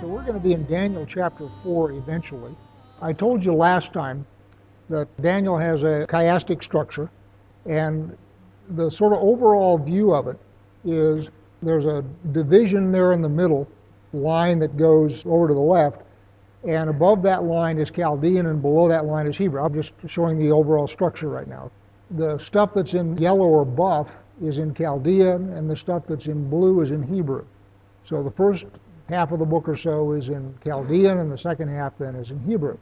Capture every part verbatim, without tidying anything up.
So we're going to be in Daniel chapter four eventually. I told you last time that Daniel has a chiastic structure, and the sort of overall view of it is there's a division there in the middle, line that goes over to the left, and above that line is Chaldean and below that line is Hebrew. I'm just showing the overall structure right now. The stuff that's in yellow or buff is in Chaldean, and the stuff that's in blue is in Hebrew. So the first half of the book or so is in Chaldean, and the second half then is in Hebrew.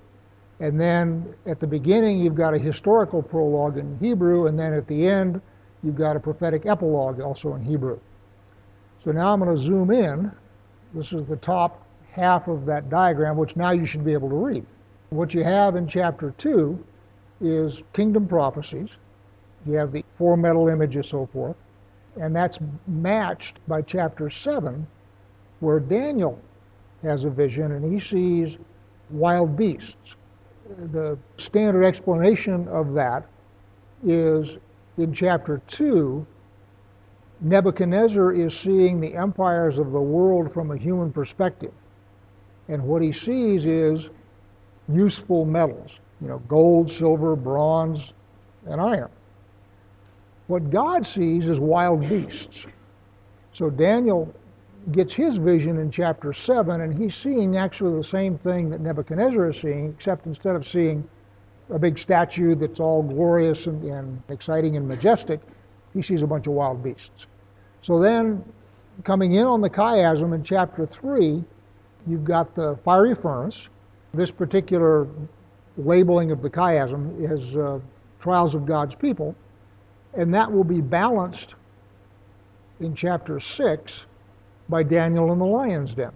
And then at the beginning you've got a historical prologue in Hebrew, and then at the end you've got a prophetic epilogue also in Hebrew. So now I'm going to zoom in. This is the top half of that diagram, which now you should be able to read. What you have in chapter two is kingdom prophecies. You have the four metal images, so forth, and that's matched by chapter seven, where Daniel has a vision and he sees wild beasts. The standard explanation of that is in chapter two, Nebuchadnezzar is seeing the empires of the world from a human perspective. And what he sees is useful metals, you know, gold, silver, bronze, and iron. What God sees is wild beasts. So Daniel gets his vision in chapter seven, and he's seeing actually the same thing that Nebuchadnezzar is seeing, except instead of seeing a big statue that's all glorious and, and exciting and majestic, he sees a bunch of wild beasts. So then, coming in on the chiasm in chapter three, you've got the fiery furnace. This particular labeling of the chiasm is uh, trials of God's people, and that will be balanced in chapter six by Daniel in the lion's den,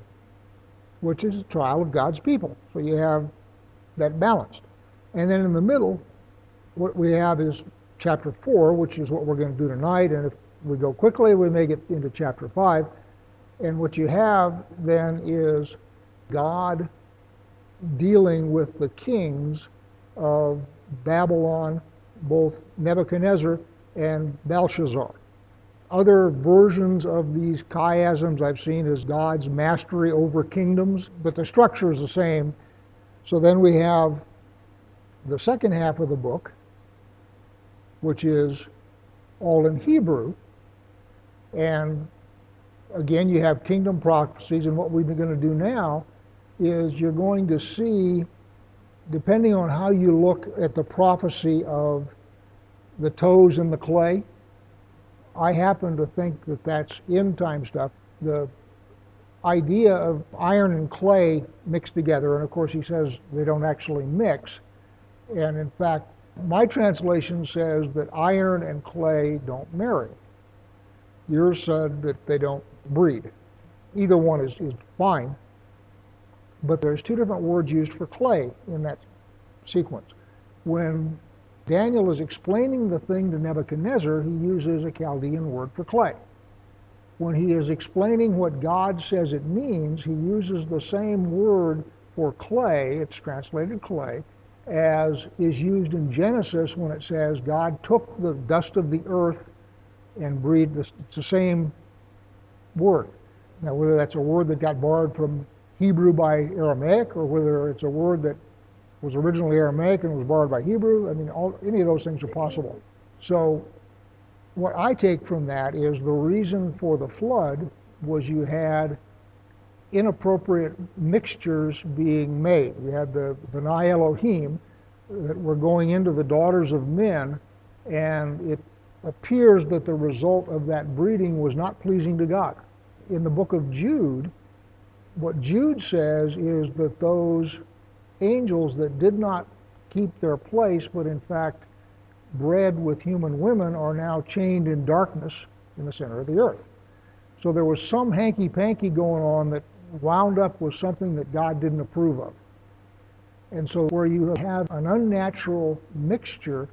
which is a trial of God's people. So you have that balanced. And then in the middle, what we have is chapter four, which is what we're going to do tonight, and if we go quickly, we may get into chapter five. And what you have then is God dealing with the kings of Babylon, both Nebuchadnezzar and Belteshazzar. Other versions of these chiasms I've seen is God's mastery over kingdoms, but the structure is the same. So then we have the second half of the book, which is all in Hebrew, and again, you have kingdom prophecies, and what we're going to do now is you're going to see, depending on how you look at the prophecy of the toes in the clay, I happen to think that that's end time stuff. The idea of iron and clay mixed together, and of course he says they don't actually mix, and in fact, my translation says that iron and clay don't marry. Yours said that they don't breed. Either one is, is fine, but there's two different words used for clay in that sequence. When Daniel is explaining the thing to Nebuchadnezzar, he uses a Chaldean word for clay. When he is explaining what God says it means, he uses the same word for clay, it's translated clay, as is used in Genesis when it says God took the dust of the earth and breed. This, it's the same word. Now, whether that's a word that got borrowed from Hebrew by Aramaic, or whether it's a word that was originally Aramaic and was borrowed by Hebrew, I mean, all, any of those things are possible. So what I take from that is the reason for the flood was you had inappropriate mixtures being made. You had the B'nai Elohim that were going into the daughters of men, and it appears that the result of that breeding was not pleasing to God. In the book of Jude, what Jude says is that those angels that did not keep their place, but in fact bred with human women, are now chained in darkness in the center of the earth. So there was some hanky-panky going on that wound up with something that God didn't approve of. And so where you have an unnatural mixture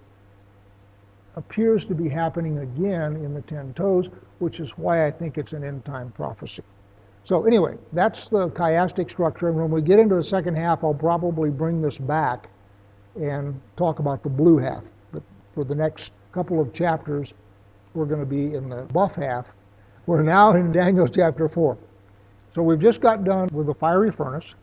appears to be happening again in the ten toes, which is why I think it's an end-time prophecy. So anyway, that's the chiastic structure, and when we get into the second half, I'll probably bring this back and talk about the blue half. But for the next couple of chapters, we're going to be in the buff half. We're now in Daniel chapter four. So we've just got done with the fiery furnace.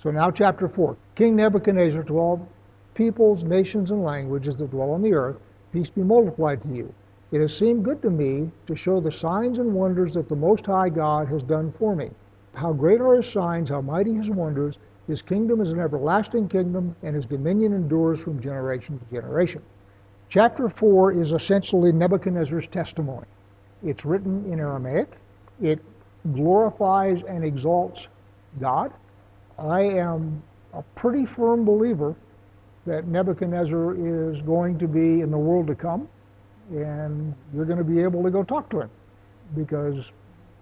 So now chapter four. King Nebuchadnezzar to all peoples, nations, and languages that dwell on the earth, peace be multiplied to you. It has seemed good to me to show the signs and wonders that the Most High God has done for me. How great are his signs, how mighty his wonders. His kingdom is an everlasting kingdom, and his dominion endures from generation to generation. Chapter four is essentially Nebuchadnezzar's testimony. It's written in Aramaic. It glorifies and exalts God. I am a pretty firm believer that Nebuchadnezzar is going to be in the world to come, and you're going to be able to go talk to him, because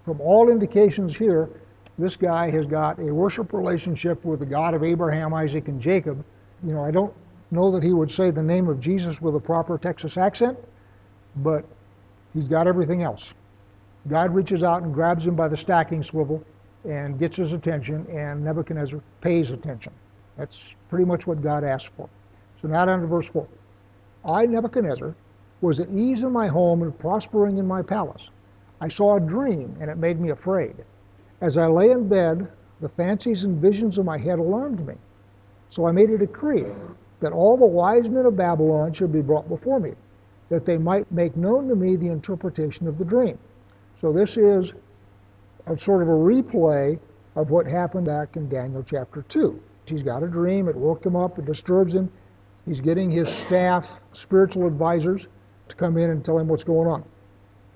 from all indications here, this guy has got a worship relationship with the God of Abraham, Isaac, and Jacob. You know, I don't know that he would say the name of Jesus with a proper Texas accent, but he's got everything else. God reaches out and grabs him by the stacking swivel and gets his attention, and Nebuchadnezzar pays attention. That's pretty much what God asked for. So now down to verse four. I, Nebuchadnezzar, was at ease in my home and prospering in my palace. I saw a dream, and it made me afraid. As I lay in bed, the fancies and visions of my head alarmed me. So I made a decree that all the wise men of Babylon should be brought before me, that they might make known to me the interpretation of the dream. So this is a sort of a replay of what happened back in Daniel chapter two. He's got a dream, it woke him up, it disturbs him. He's getting his staff, spiritual advisors, to come in and tell him what's going on.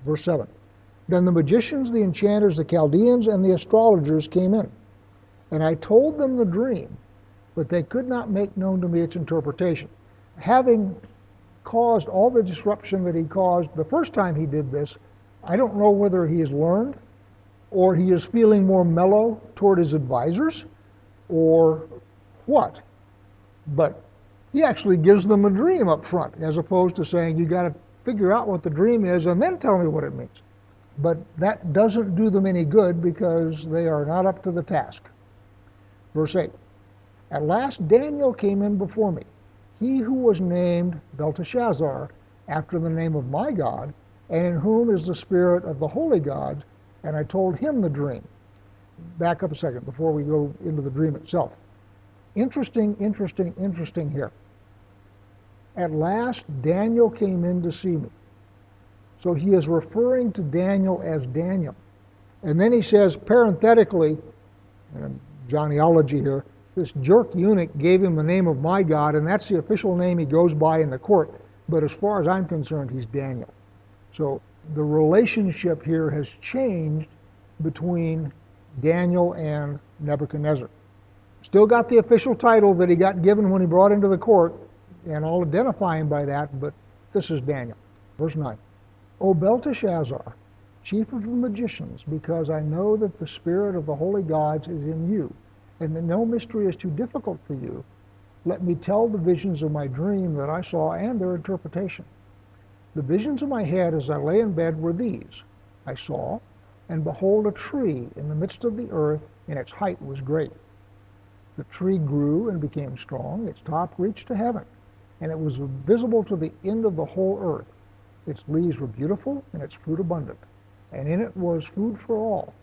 Verse seven. Then the magicians, the enchanters, the Chaldeans, and the astrologers came in. And I told them the dream, but they could not make known to me its interpretation. Having caused all the disruption that he caused the first time he did this, I don't know whether he has learned, or he is feeling more mellow toward his advisors, or what. But he actually gives them a dream up front, as opposed to saying, you got to figure out what the dream is and then tell me what it means. But that doesn't do them any good, because they are not up to the task. Verse eight. At last Daniel came in before me, he who was named Belteshazzar, after the name of my God, and in whom is the spirit of the holy gods, and I told him the dream. Back up a second before we go into the dream itself. Interesting, interesting, interesting here. At last Daniel came in to see me. So he is referring to Daniel as Daniel. And then he says, parenthetically, and Johnnyology here, this jerk eunuch gave him the name of my God, and that's the official name he goes by in the court. But as far as I'm concerned, he's Daniel. So the relationship here has changed between Daniel and Nebuchadnezzar. Still got the official title that he got given when he brought him to the court, and I'll identify him by that, but this is Daniel. Verse nine. O Belteshazzar, chief of the magicians, because I know that the spirit of the holy gods is in you, and that no mystery is too difficult for you, let me tell the visions of my dream that I saw and their interpretation. The visions of my head as I lay in bed were these. I saw, and behold, a tree in the midst of the earth, and its height was great. The tree grew and became strong, its top reached to heaven, and it was visible to the end of the whole earth. Its leaves were beautiful, and its fruit abundant, and in it was food for all.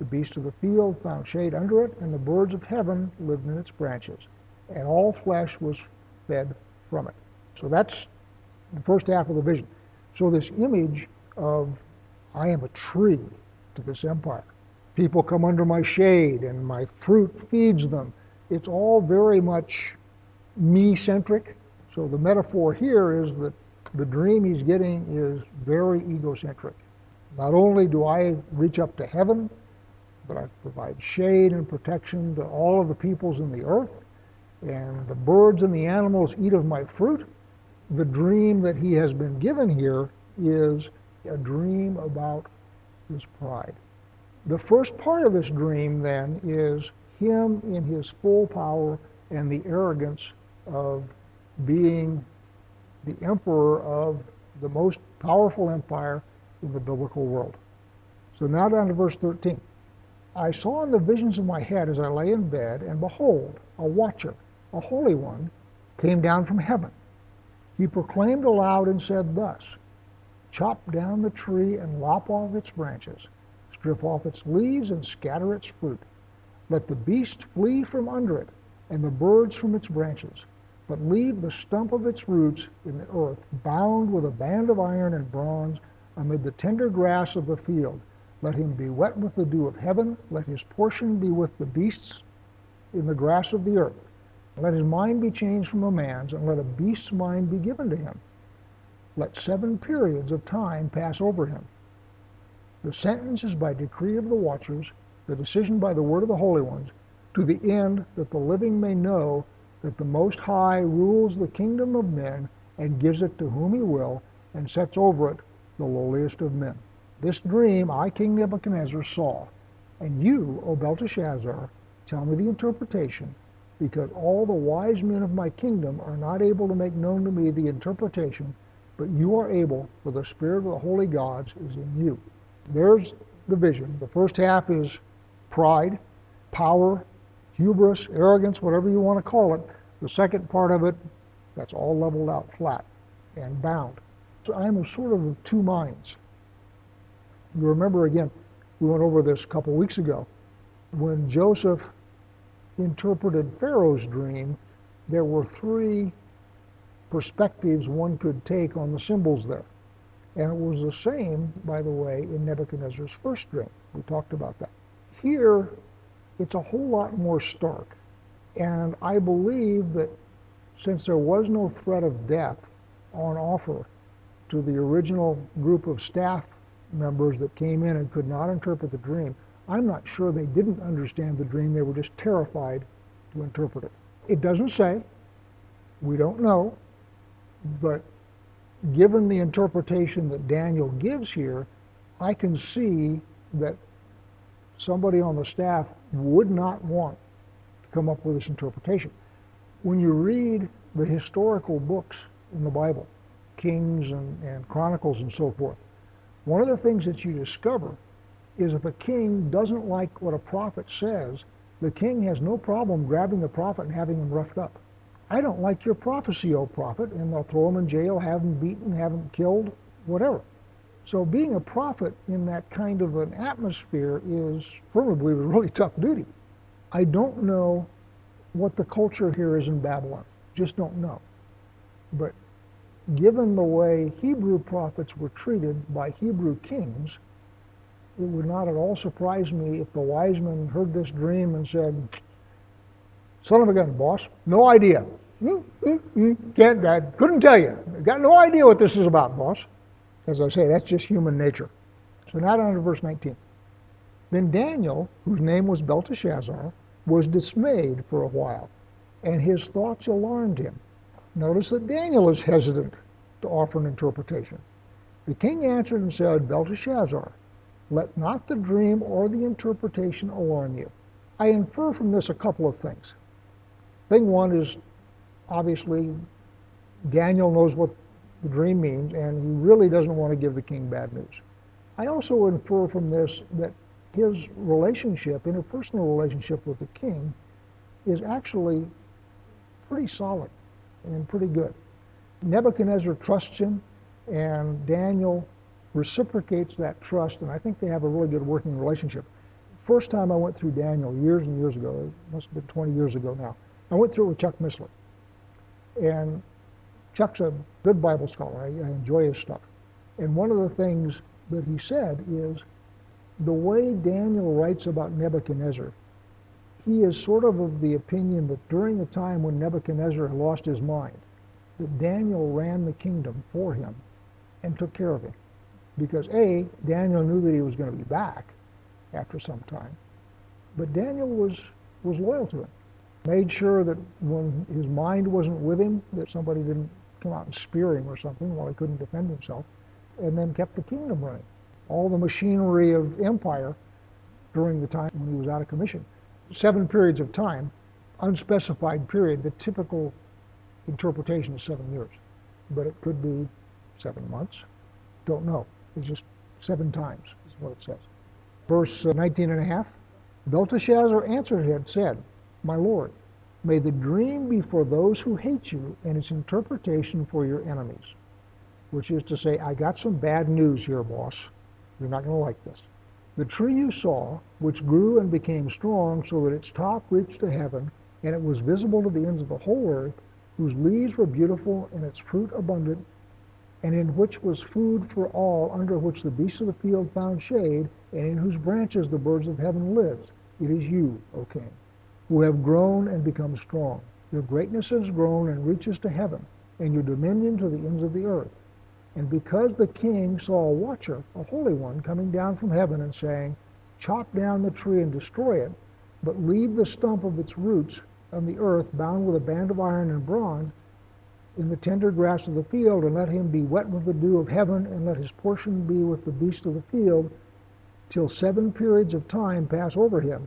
The beasts of the field found shade under it, and the birds of heaven lived in its branches, and all flesh was fed from it. So that's the first half of the vision. So this image of, I am a tree to this empire. People come under my shade, and my fruit feeds them. It's all very much me-centric. So the metaphor here is that the dream he's getting is very egocentric. Not only do I reach up to heaven, but I provide shade and protection to all of the peoples in the earth, and the birds and the animals eat of my fruit. The dream that he has been given here is a dream about his pride. The first part of this dream, then, is him in his full power and the arrogance of being the emperor of the most powerful empire in the biblical world. So now down to verse thirteen. I saw in the visions of my head as I lay in bed, and behold, a watcher, a holy one, came down from heaven. He proclaimed aloud and said thus, chop down the tree and lop off its branches, strip off its leaves and scatter its fruit. Let the beast flee from under it, and the birds from its branches, but leave the stump of its roots in the earth, bound with a band of iron and bronze, amid the tender grass of the field. Let him be wet with the dew of heaven. Let his portion be with the beasts in the grass of the earth. Let his mind be changed from a man's, and let a beast's mind be given to him. Let seven periods of time pass over him. The sentence is by decree of the watchers, the decision by the word of the holy ones, to the end that the living may know that the Most High rules the kingdom of men and gives it to whom he will, and sets over it the lowliest of men. This dream I, King Nebuchadnezzar, saw, and you, O Belteshazzar, tell me the interpretation, because all the wise men of my kingdom are not able to make known to me the interpretation, but you are able, for the Spirit of the holy gods is in you. There's the vision. The first half is pride, power, hubris, arrogance, whatever you want to call it. The second part of it, that's all leveled out flat and bound. So I'm sort of of two minds. You remember, again, we went over this a couple weeks ago. When Joseph interpreted Pharaoh's dream, there were three perspectives one could take on the symbols there. And it was the same, by the way, in Nebuchadnezzar's first dream. We talked about that. Here, it's a whole lot more stark. And I believe that since there was no threat of death on offer to the original group of staff members that came in and could not interpret the dream, I'm not sure they didn't understand the dream. They were just terrified to interpret it. It doesn't say. We don't know. But given the interpretation that Daniel gives here, I can see that somebody on the staff would not want to come up with this interpretation. When you read the historical books in the Bible, Kings and, and Chronicles and so forth, one of the things that you discover is if a king doesn't like what a prophet says, the king has no problem grabbing the prophet and having him roughed up. I don't like your prophecy, O prophet, and they'll throw him in jail, have him beaten, have him killed, whatever. So being a prophet in that kind of an atmosphere is, firmly believe, a really tough duty. I don't know what the culture here is in Babylon. Just don't know. But given the way Hebrew prophets were treated by Hebrew kings, it would not at all surprise me if the wise men heard this dream and said, "Son of a gun, boss. No idea. Mm, mm, mm. Can't, I couldn't tell you. I've got no idea what this is about, boss." As I say, that's just human nature. So now down to verse nineteen. Then Daniel, whose name was Belteshazzar, was dismayed for a while, and his thoughts alarmed him. Notice that Daniel is hesitant to offer an interpretation. The king answered and said, "Belteshazzar, let not the dream or the interpretation alarm you." I infer from this a couple of things. Thing one is, obviously, Daniel knows what the dream means, and he really doesn't want to give the king bad news. I also infer from this that his relationship, interpersonal relationship with the king, is actually pretty solid and pretty good. Nebuchadnezzar trusts him, and Daniel reciprocates that trust, and I think they have a really good working relationship. First time I went through Daniel years and years ago, it must have been twenty years ago now, I went through it with Chuck Missler. And Chuck's a good Bible scholar. I, I enjoy his stuff. And one of the things that he said is the way Daniel writes about Nebuchadnezzar, he is sort of of the opinion that during the time when Nebuchadnezzar lost his mind, that Daniel ran the kingdom for him and took care of him. Because A, Daniel knew that he was going to be back after some time, but Daniel was, was loyal to him. Made sure that when his mind wasn't with him, that somebody didn't come out and spear him or something while he couldn't defend himself, and then kept the kingdom running. All the machinery of empire during the time when he was out of commission. Seven periods of time, unspecified period. The typical interpretation is seven years, but it could be seven months. Don't know. It's just seven times is what it says. Verse nineteen and a half, Belteshazzar answered him and said, "My Lord, may the dream be for those who hate you and its interpretation for your enemies." Which is to say, I got some bad news here, boss. You're not going to like this. The tree you saw, which grew and became strong so that its top reached to heaven, and it was visible to the ends of the whole earth, whose leaves were beautiful and its fruit abundant, and in which was food for all, under which the beasts of the field found shade, and in whose branches the birds of heaven lived. It is you, O king, who have grown and become strong. Your greatness has grown and reaches to heaven, and your dominion to the ends of the earth. And because the king saw a watcher, a holy one, coming down from heaven and saying, chop down the tree and destroy it, but leave the stump of its roots on the earth, bound with a band of iron and bronze, in the tender grass of the field, and let him be wet with the dew of heaven, and let his portion be with the beasts of the field, till seven periods of time pass over him.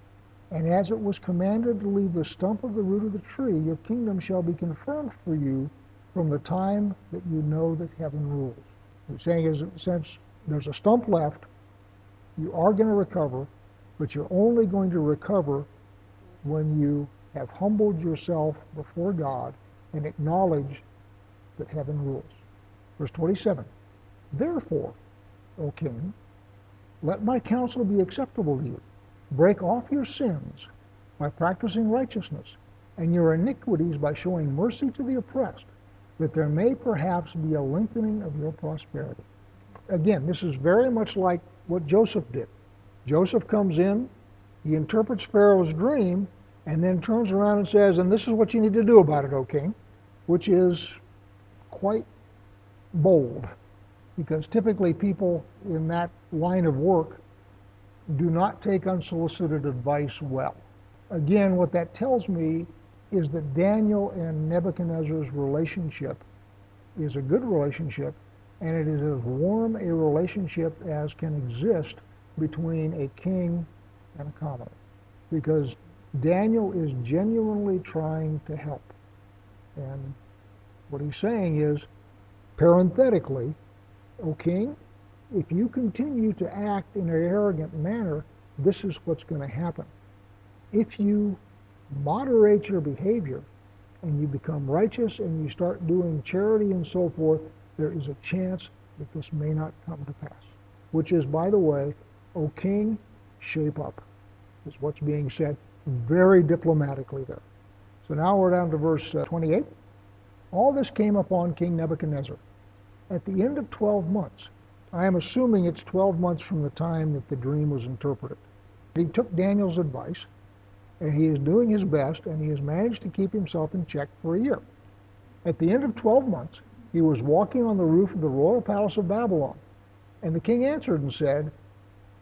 And as it was commanded to leave the stump of the root of the tree, your kingdom shall be confirmed for you from the time that you know that heaven rules. What he's saying is, since there's a stump left, you are going to recover, but you're only going to recover when you have humbled yourself before God and acknowledge that heaven rules. Verse twenty-seven, therefore, O king, let my counsel be acceptable to you. Break off your sins by practicing righteousness, and your iniquities by showing mercy to the oppressed, that there may perhaps be a lengthening of your prosperity. Again, this is very much like what Joseph did. Joseph comes in, he interprets Pharaoh's dream, and then turns around and says, and this is what you need to do about it, O king, which is quite bold, because typically people in that line of work do not take unsolicited advice well. Again, what that tells me is that Daniel and Nebuchadnezzar's relationship is a good relationship, and it is as warm a relationship as can exist between a king and a commoner, because Daniel is genuinely trying to help. And what he's saying is, parenthetically, O king, if you continue to act in an arrogant manner, this is what's going to happen. If you moderate your behavior and you become righteous and you start doing charity and so forth, there is a chance that this may not come to pass. Which is, by the way, O king, shape up, is what's being said very diplomatically there. So now we're down to verse twenty-eight. All this came upon King Nebuchadnezzar at the end of twelve months. I am assuming it's twelve months from the time that the dream was interpreted. He took Daniel's advice, and he is doing his best, and he has managed to keep himself in check for a year. At the end of twelve months, he was walking on the roof of the royal palace of Babylon. And the king answered and said,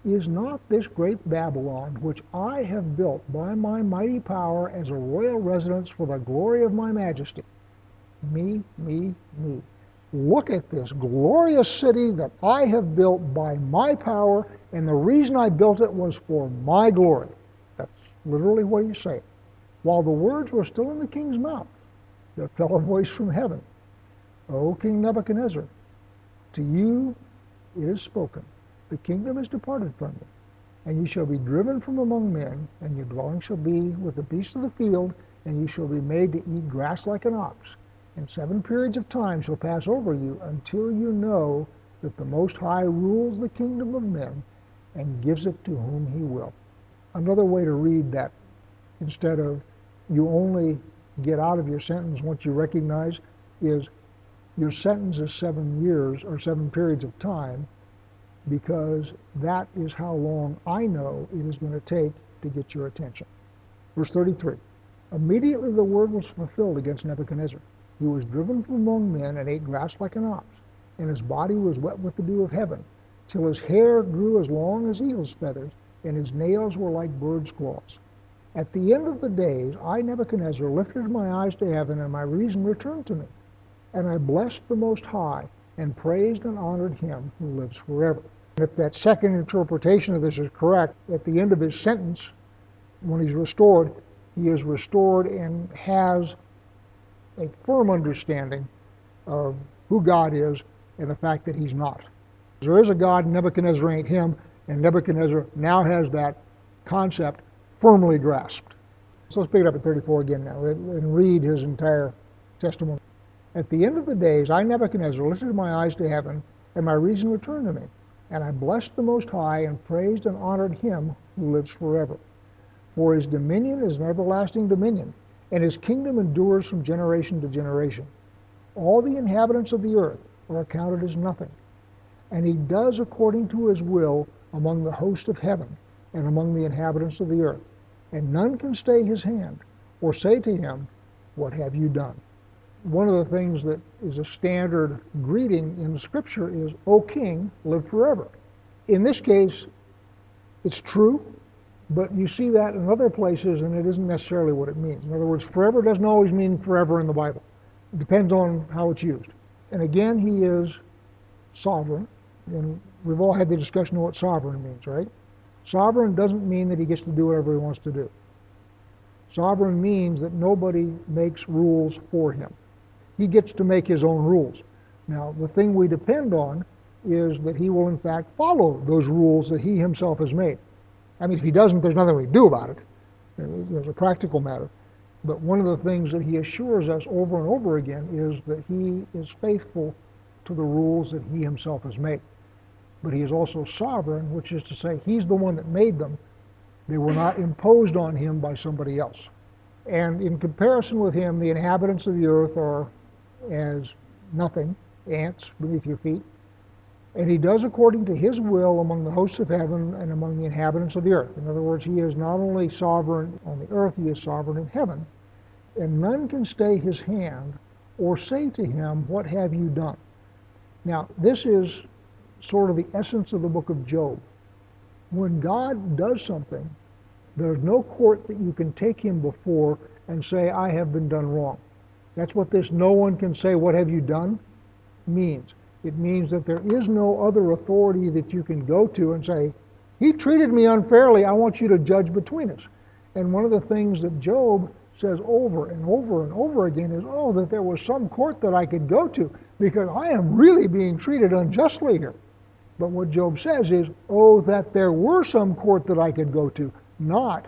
is not this great Babylon, which I have built by my mighty power as a royal residence for the glory of my majesty? Me, me, me. Look at this glorious city that I have built by my power, and the reason I built it was for my glory. That's literally what he's saying. While the words were still in the king's mouth, there fell a voice from heaven. O King Nebuchadnezzar, to you it is spoken, the kingdom is departed from you, and you shall be driven from among men, and your dwelling shall be with the beasts of the field, and you shall be made to eat grass like an ox. And seven periods of time shall pass over you until you know that the Most High rules the kingdom of men and gives it to whom he will. Another way to read that, instead of you only get out of your sentence once you recognize, is your sentence is seven years or seven periods of time, because that is how long I know it is going to take to get your attention. Verse thirty-three, immediately the word was fulfilled against Nebuchadnezzar. He was driven from among men and ate grass like an ox, and his body was wet with the dew of heaven, till his hair grew as long as eagle's feathers, and his nails were like bird's claws. At the end of the days, I, Nebuchadnezzar, lifted my eyes to heaven, and my reason returned to me. And I blessed the Most High, and praised and honored him who lives forever. And if that second interpretation of this is correct, at the end of his sentence, when he's restored, he is restored and has a firm understanding of who God is and the fact that he's not. There is a God, Nebuchadnezzar ain't him, and Nebuchadnezzar now has that concept firmly grasped. So let's pick it up at thirty-four again now and read his entire testimony. At the end of the days, I, Nebuchadnezzar, lifted my eyes to heaven, and my reason returned to me. And I blessed the Most High and praised and honored him who lives forever. For his dominion is an everlasting dominion, and his kingdom endures from generation to generation. All the inhabitants of the earth are accounted as nothing. And he does according to his will among the host of heaven and among the inhabitants of the earth. And none can stay his hand or say to him, "What have you done?" One of the things that is a standard greeting in Scripture is, "O King, live forever." In this case, it's true, but you see that in other places and it isn't necessarily what it means. In other words, forever doesn't always mean forever in the Bible. It depends on how it's used. And again, he is sovereign, and we've all had the discussion of what sovereign means, right? Sovereign doesn't mean that he gets to do whatever he wants to do. Sovereign means that nobody makes rules for him. He gets to make his own rules. Now, the thing we depend on is that he will in fact follow those rules that he himself has made. I mean, if he doesn't, there's nothing we can do about it. It's a practical matter. But one of the things that he assures us over and over again is that he is faithful to the rules that he himself has made. But he is also sovereign, which is to say he's the one that made them. They were not imposed on him by somebody else. And in comparison with him, the inhabitants of the earth are as nothing, ants beneath your feet. And he does according to his will among the hosts of heaven and among the inhabitants of the earth. In other words, he is not only sovereign on the earth, he is sovereign in heaven. And none can stay his hand or say to him, "What have you done?" Now, this is sort of the essence of the book of Job. When God does something, there's no court that you can take him before and say, "I have been done wrong." That's what this "no one can say, what have you done?" means. It means that there is no other authority that you can go to and say, "He treated me unfairly, I want you to judge between us." And one of the things that Job says over and over and over again is, oh, that there was some court that I could go to, because I am really being treated unjustly here. But what Job says is, oh, that there were some court that I could go to, not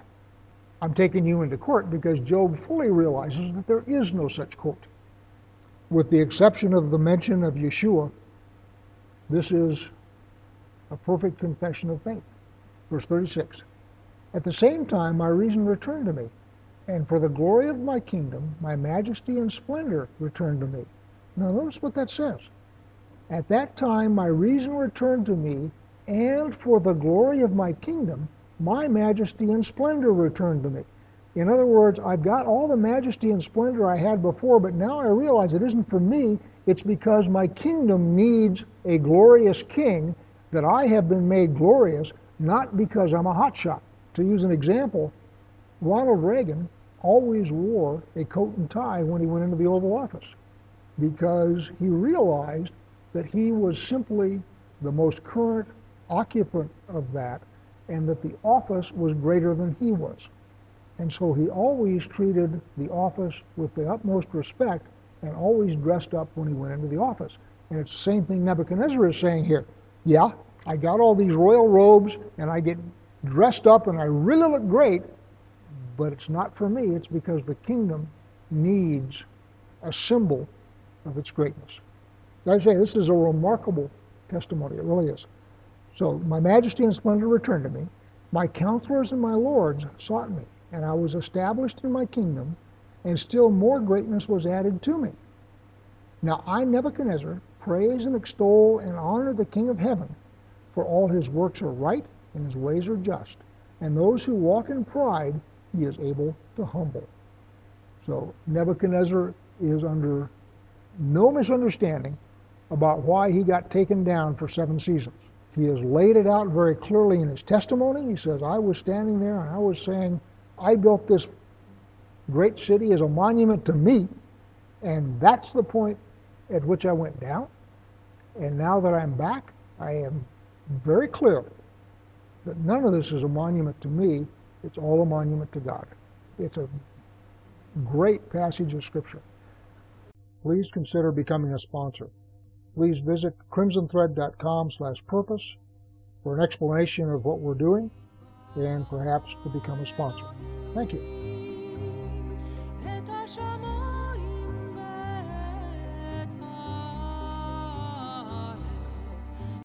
I'm taking you into court, because Job fully realizes that there is no such court. With the exception of the mention of Yeshua, this is a perfect confession of faith. Verse thirty-six, at the same time my reason returned to me, and for the glory of my kingdom, my majesty and splendor returned to me. Now notice what that says. At that time my reason returned to me, and for the glory of my kingdom, my majesty and splendor returned to me. In other words, I've got all the majesty and splendor I had before, but now I realize it isn't for me, it's because my kingdom needs a glorious king, that I have been made glorious, not because I'm a hotshot. To use an example, Ronald Reagan always wore a coat and tie when he went into the Oval Office, because he realized that he was simply the most current occupant of that, and that the office was greater than he was. And so he always treated the office with the utmost respect and always dressed up when he went into the office. And it's the same thing Nebuchadnezzar is saying here. Yeah, I got all these royal robes and I get dressed up and I really look great, but it's not for me, it's because the kingdom needs a symbol of its greatness. As I say, this is a remarkable testimony, it really is. So, my majesty and splendor returned to me, my counselors and my lords sought me, and I was established in my kingdom, and still more greatness was added to me. Now I, Nebuchadnezzar, praise and extol and honor the King of heaven, for all his works are right and his ways are just, and those who walk in pride he is able to humble. So, Nebuchadnezzar is under no misunderstanding about why he got taken down for seven seasons. He has laid it out very clearly in his testimony. He says, I was standing there and I was saying, I built this great city as a monument to me, and that's the point at which I went down. And now that I'm back, I am very clear that none of this is a monument to me, it's all a monument to God. it's a great passage of Scripture. Please consider becoming a sponsor. Please visit crimson thread dot com slash purpose for an explanation of what we're doing and perhaps to become a sponsor. Thank you.